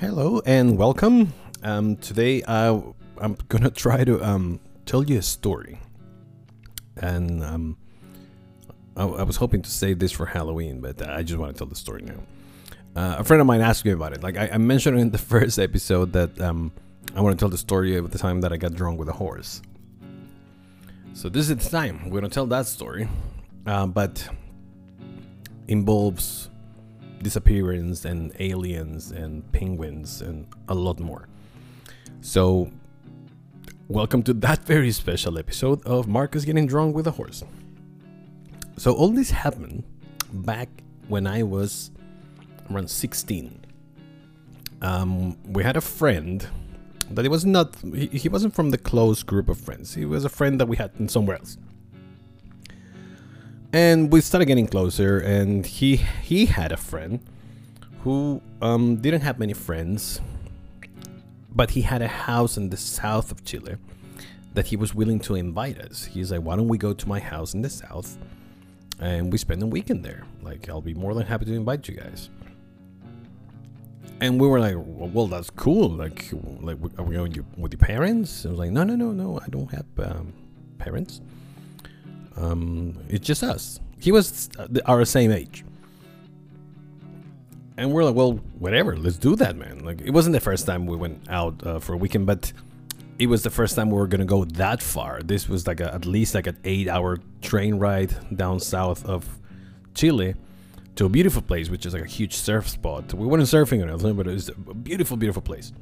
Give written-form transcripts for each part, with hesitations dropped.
Hello and welcome. Today I'm gonna try to tell you a story, and I was hoping to save this for Halloween, but I just want to tell the story now. A friend of mine asked me about it. Like I mentioned in the first episode that I want to tell the story of the time that I got drunk with a horse. So this is the time we're gonna tell that story, but involves disappearance and aliens and penguins and a lot more. So welcome to that very special episode of Marcus getting drunk with a horse. So all this happened back when I was around 16. We had a friend that he wasn't from the close group of friends. He was a friend that we had in somewhere else. And we started getting closer, and he had a friend who didn't have many friends, but he had a house in the south of Chile that he was willing to invite us. He's like, why don't we go to my house in the south and we spend a weekend there? Like, I'll be more than happy to invite you guys. And we were like, well, that's cool. Like are we going with your parents? I was like, no, I don't have parents. It's just us. He was our same age, and we're like, well, whatever, let's do that, man. Like, it wasn't the first time we went out for a weekend, but it was the first time we were gonna go that far. This was like at least like an 8-hour train ride down south of Chile to a beautiful place, which is like a huge surf spot. We weren't surfing or anything, but it was a beautiful place.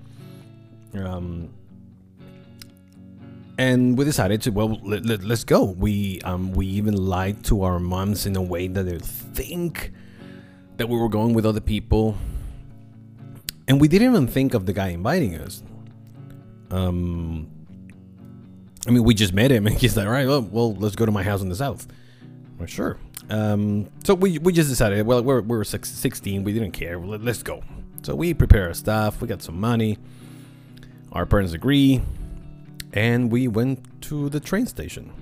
And we decided to, well, let's go. We even lied to our moms in a way that they think that we were going with other people. And we didn't even think of the guy inviting us. I mean, we just met him, and he's like, all right, well, let's go to my house in the south. Well, sure. So we just decided, well, we were 16. We didn't care. Let's go. So we prepare our stuff. We got some money. Our parents agree. And we went to the train station.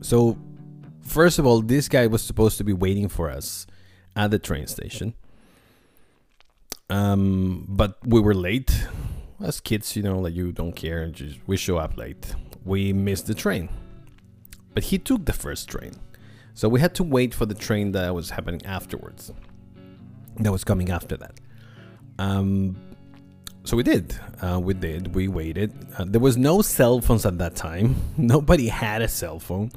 So, first of all, this guy was supposed to be waiting for us at the train station. But we were late. As kids, you know, like, you don't care. We show up late. We missed the train. But he took the first train. So we had to wait for the train that was happening afterwards. That was coming after that. So we did. We waited. There was no cell phones at that time. Nobody had a cell phone.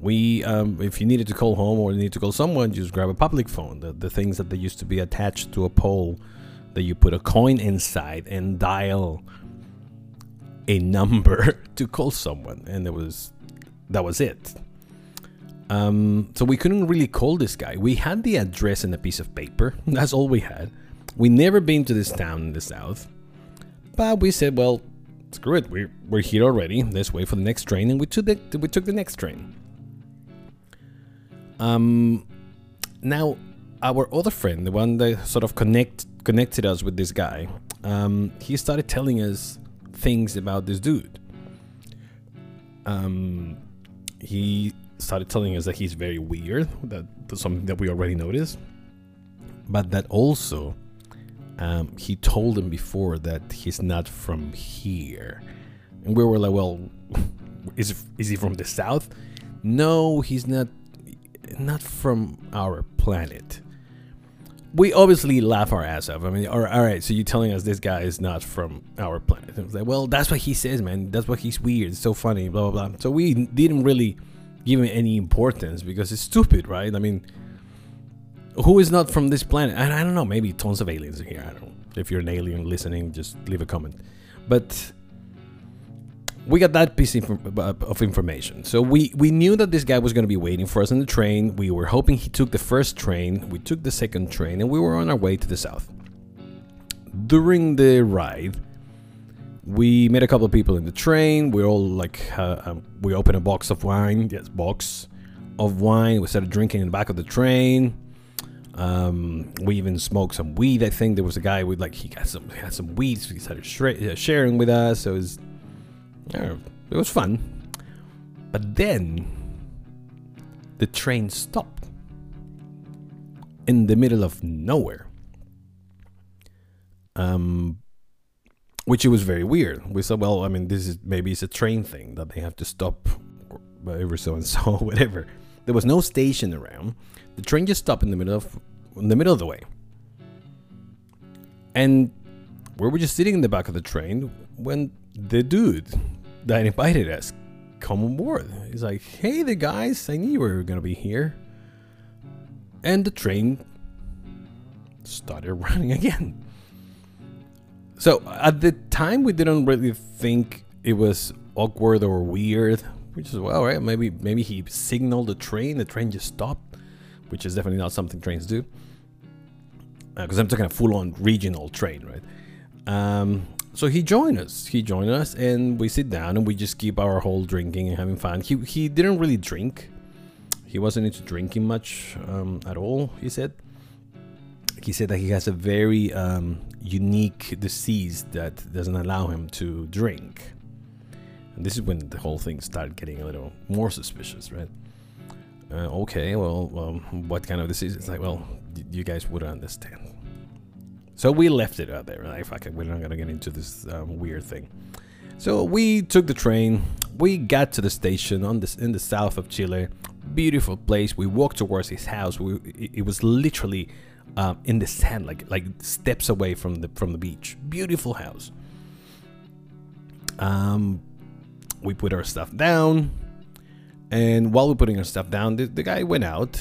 We, if you needed to call home or you need to call someone, just grab a public phone. The things that they used to be attached to a pole that you put a coin inside and dial a number to call someone. And that was it. So we couldn't really call this guy. We had the address and a piece of paper. That's all we had. We never been to this town in the south. But we said, well, screw it, we're here already, let's wait for the next train, and we took the next train. Now, our other friend, the one that sort of connected us with this guy, he started telling us things about this dude. He started telling us that he's very weird, that's something that we already noticed, but that also he told him before that he's not from here. And we were like, well, is he from the south? No, he's not from our planet. We obviously laugh our ass off. I mean, all right, so you're telling us this guy is not from our planet. And I was like, well, that's what he says, man. That's what he's weird. It's so funny, blah, blah, blah. So we didn't really give him any importance because it's stupid, right? I mean, who is not from this planet? And I don't know, maybe tons of aliens are here. I don't know. If you're an alien listening, just leave a comment. But we got that piece of information. So we knew that this guy was going to be waiting for us on the train. We were hoping he took the first train. We took the second train, and we were on our way to the south. During the ride, we met a couple of people in the train. We all like, we opened a box of wine. Yes, box of wine. We started drinking in the back of the train. We even smoked some weed. I think there was a guy with like he had some weeds. So he started sharing with us. So it was fun. But then the train stopped in the middle of nowhere. Which it was very weird. We said, well, I mean, this is maybe it's a train thing that they have to stop every so and so, whatever. There was no station around. The train just stopped in the middle of the way, and we were just sitting in the back of the train when the dude that invited us come on board. He's like, "Hey there, guys! I knew you were gonna be here." And the train started running again. So at the time, we didn't really think it was awkward or weird. Which is, well, right? Maybe he signaled the train. The train just stopped, which is definitely not something trains do. Because I'm talking a full-on regional train, right? So he joined us. He joined us, and we sit down, and we just keep our whole drinking and having fun. He didn't really drink. He wasn't into drinking much at all. He said that he has a very unique disease that doesn't allow him to drink. This is when the whole thing started getting a little more suspicious, right? Okay, well, what kind of disease? It's like, well, you guys wouldn't understand. So we left it out there. Like, fuck it, we're not gonna get into this weird thing. So we took the train. We got to the station in the south of Chile. Beautiful place. We walked towards his house. It was literally in the sand, like steps away from the beach. Beautiful house. We put our stuff down, and while we're putting our stuff down, the guy went out.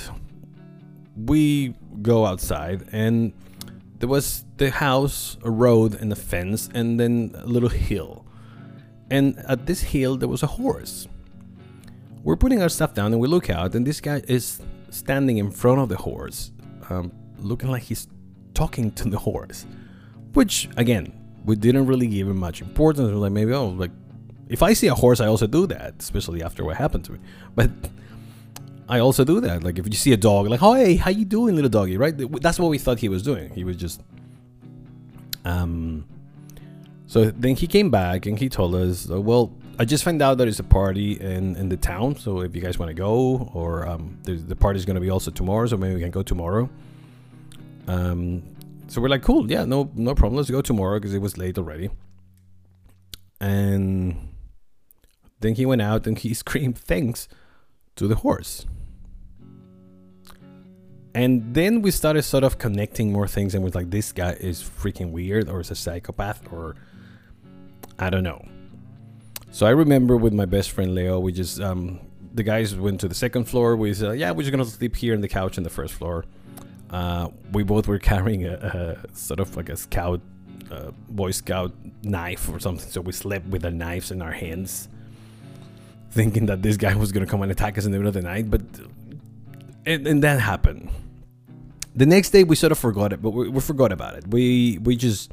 We go outside, and there was the house, a road, and a fence, and then a little hill. And at this hill, there was a horse. We're putting our stuff down, and we look out, and this guy is standing in front of the horse, looking like he's talking to the horse, which, again, we didn't really give him much importance. We're like, maybe, oh, like, if I see a horse, I also do that, especially after what happened to me. But I also do that. Like, if you see a dog, like, oh, hey, how you doing, little doggy, right? That's what we thought he was doing. He was just... So then he came back, and he told us, well, I just found out that it's a party in the town, so if you guys want to go, or the party's going to be also tomorrow, so maybe we can go tomorrow. So we're like, cool, yeah, no problem, let's go tomorrow, because it was late already. And... then he went out and he screamed thanks to the horse. And then we started sort of connecting more things, and was like, this guy is freaking weird, or is a psychopath, or I don't know. So I remember with my best friend Leo, we just the guys went to the second floor. We said, yeah, we're just gonna sleep here on the couch on the first floor. We both were carrying a sort of like a scout, Boy Scout knife or something, so we slept with the knives in our hands, thinking that this guy was going to come and attack us in the middle of the night, but... And that happened. The next day, we sort of forgot it, but we forgot about it. We just...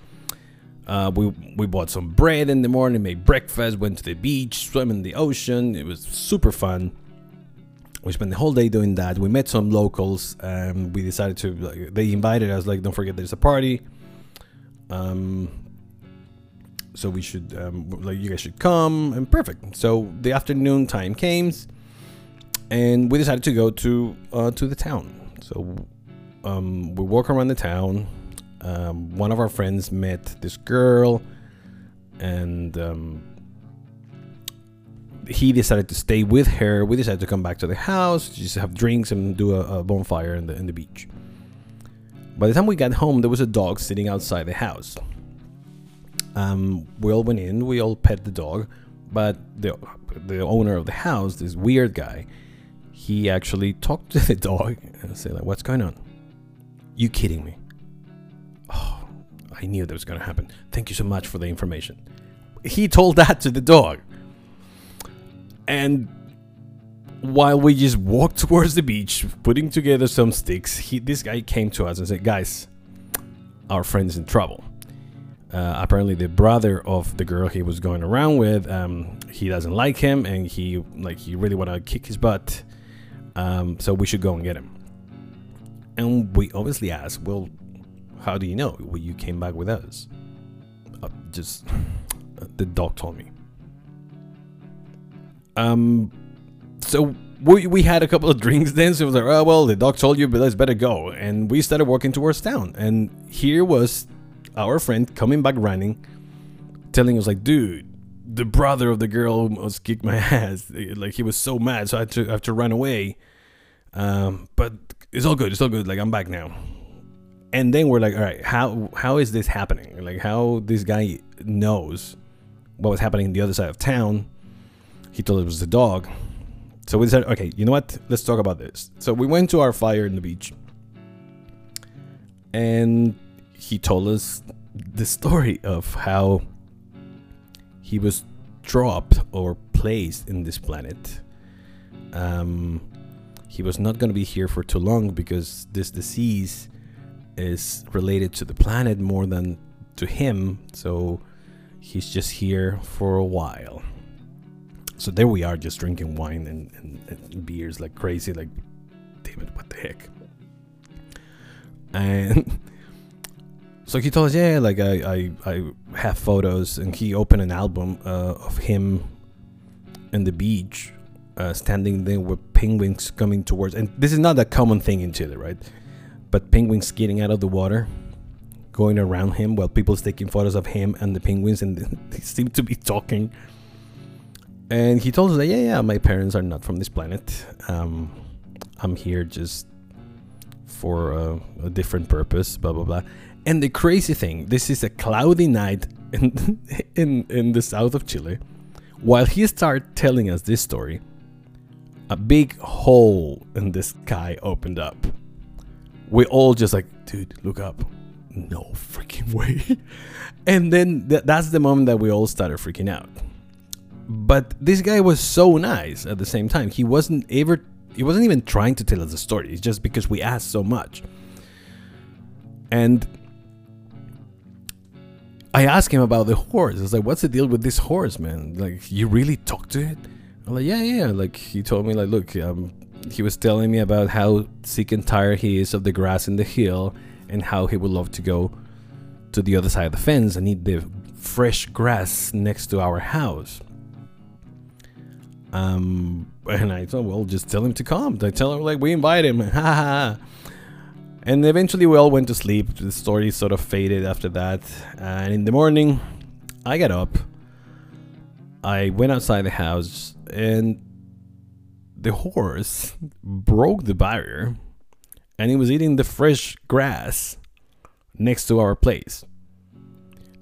We bought some bread in the morning, made breakfast, went to the beach, swam in the ocean. It was super fun. We spent the whole day doing that. We met some locals, and we decided to... Like, they invited us, like, don't forget there's a party. So we should, like, you guys should come, and perfect. So the afternoon time came, and we decided to go to the town. So we walk around the town. One of our friends met this girl, and he decided to stay with her. We decided to come back to the house, just have drinks, and do a bonfire in the beach. By the time we got home, there was a dog sitting outside the house. We all went in, we all pet the dog, but the owner of the house, this weird guy, he actually talked to the dog and said, like, what's going on? You kidding me? Oh, I knew that was going to happen. Thank you so much for the information. He told that to the dog. And while we just walked towards the beach, putting together some sticks, this guy came to us and said, guys, our friend is in trouble. Apparently the brother of the girl he was going around with, he doesn't like him, and he really want to kick his butt, so we should go and get him. And we obviously asked, well, how do you know? Well, you came back with us. Just the dog told me. So we had a couple of drinks then, so it was like, oh well, the dog told you, but let's better go. And we started walking towards town, and here was our friend coming back running, telling us like, dude, the brother of the girl almost kicked my ass. Like, he was so mad, so I had to run away. But it's all good. It's all good. Like, I'm back now. And then we're like, all right, how is this happening? Like, how this guy knows what was happening on the other side of town. He told us it was the dog. So we decided, okay, you know what? Let's talk about this. So we went to our fire in the beach. And he told us the story of how he was dropped or placed in this planet. He was not going to be here for too long because this disease is related to the planet more than to him. So he's just here for a while. So there we are, just drinking wine and beers like crazy, like, damn it, what the heck? And so he told us, yeah, like, I have photos, and he opened an album of him in the beach, standing there with penguins coming towards. And this is not a common thing in Chile, right? But penguins getting out of the water, going around him while people's taking photos of him and the penguins, and they seem to be talking. And he told us that, yeah, my parents are not from this planet. I'm here just for a different purpose, blah, blah, blah. And the crazy thing, this is a cloudy night in the south of Chile. While he started telling us this story, a big hole in the sky opened up. We all just like, dude, look up. No freaking way. And then that's the moment that we all started freaking out. But this guy was so nice at the same time. He wasn't even trying to tell us a story. It's just because we asked so much. And I asked him about the horse. I was like, what's the deal with this horse, man? Like, you really talk to it? I'm like, yeah. Like, he told me, like, look, he was telling me about how sick and tired he is of the grass in the hill and how he would love to go to the other side of the fence and eat the fresh grass next to our house. And I thought, well, just tell him to come. I tell him, like, we invite him. And eventually we all went to sleep. The story sort of faded after that. And in the morning, I got up. I went outside the house, and the horse broke the barrier, and it was eating the fresh grass next to our place.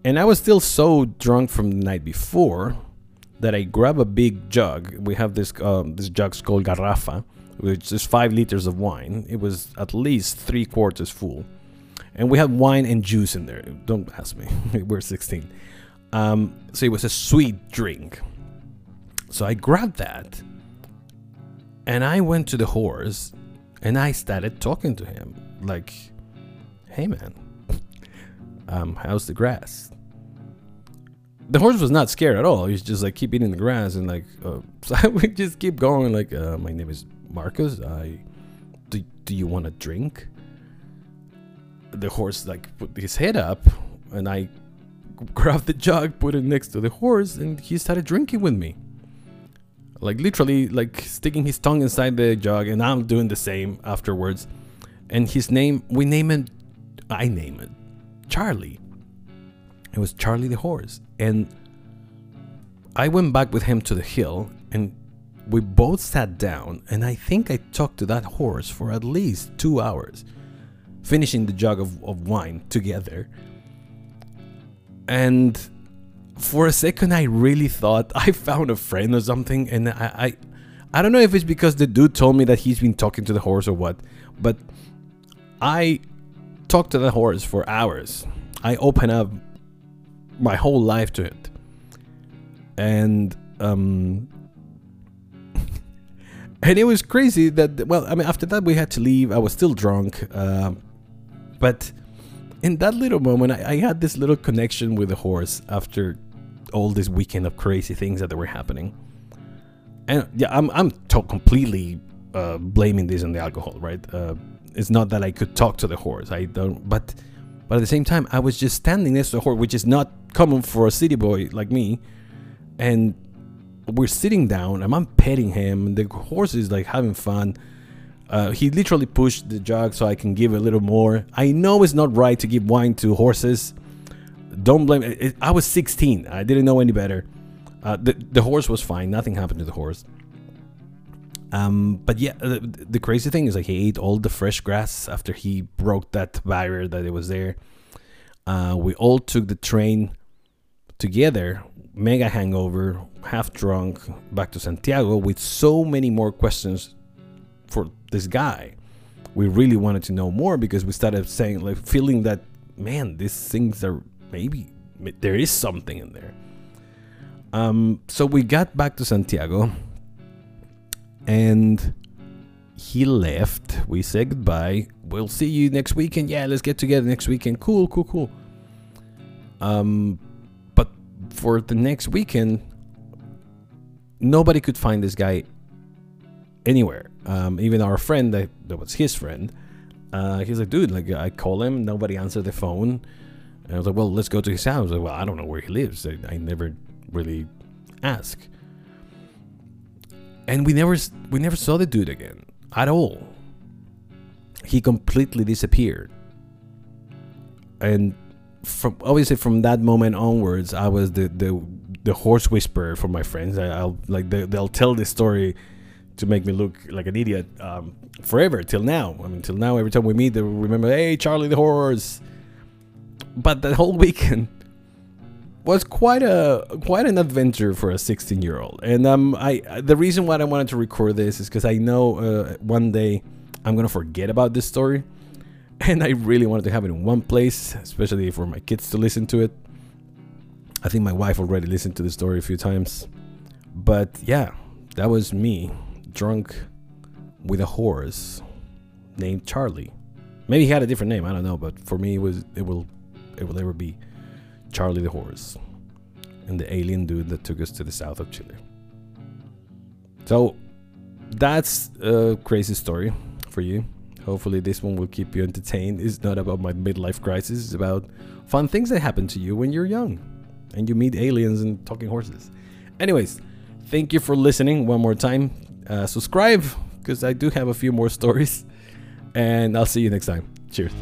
And I was still so drunk from the night before that I grabbed a big jug. We have this jug's called Garrafa, which is 5 liters of wine. It was at least 3/4 full. And we had wine and juice in there. Don't ask me, we're 16. So it was a sweet drink. So I grabbed that, and I went to the horse, and I started talking to him. Like, hey man, how's the grass? The horse was not scared at all. He's just like, keep eating the grass. And like, so we just keep going. Like, my name is Marcus. Do you want a drink? The horse like put his head up, and I grabbed the jug, put it next to the horse, and he started drinking with me. Like, literally, like, sticking his tongue inside the jug, and I'm doing the same afterwards. And his name, I name it Charlie. It was Charlie the horse. And I went back with him to the hill, and we both sat down, and I think I talked to that horse for at least 2 hours, finishing the jug of wine together. And for a second I really thought I found a friend or something, and I don't know if it's because the dude told me that he's been talking to the horse or what, but I talked to the horse for hours. I opened up my whole life to it. And and it was crazy that, well, I mean, after that we had to leave. I was still drunk, but in that little moment I had this little connection with the horse after all this weekend of crazy things that were happening. And yeah, I'm completely blaming this on the alcohol, right? It's not that I could talk to the horse. But at the same time, I was just standing next to a horse, which is not common for a city boy like me. And we're sitting down, and I'm petting him, and the horse is like having fun. He literally pushed the jug so I can give a little more. I know it's not right to give wine to horses, Don't blame it. I was 16. I didn't know any better. The horse was fine. Nothing happened to the horse. But yeah, the crazy thing is, like, he ate all the fresh grass after he broke that barrier that it was there. We all took the train together, mega hangover, half drunk, back to Santiago with so many more questions for this guy. We really wanted to know more because we started saying, like, feeling that, man, these things are, maybe there is something in there. So we got back to Santiago and he left. We said goodbye. We'll see you next weekend. Yeah, let's get together next weekend. Cool, cool, cool. But for the next weekend, nobody could find this guy anywhere. Even our friend, that was his friend, he's like, dude, like, I call him, nobody answered the phone. And I was like, well, let's go to his house. I was like, well, I don't know where he lives. I never really ask. And we never saw the dude again at all. He completely disappeared. And from that moment onwards, I was the horse whisperer for my friends. They'll tell this story to make me look like an idiot forever till now. I mean, till now, every time we meet, they remember, hey, Charlie the horse. But that whole weekend was quite an adventure for a 16-year-old. And the reason why I wanted to record this is because I know one day I'm gonna forget about this story, and I really wanted to have it in one place, especially for my kids to listen to it. I think my wife already listened to the story a few times, but yeah, that was me drunk with a horse named Charlie. Maybe he had a different name, I don't know, but for me it will ever be Charlie the horse and the alien dude that took us to the south of Chile. So that's a crazy story for you. Hopefully this one will keep you entertained. It's not about my midlife crisis. It's about fun things that happen to you when you're young and you meet aliens and talking horses. Anyways, thank you for listening one more time. Subscribe, because I do have a few more stories, and I'll see you next time. Cheers.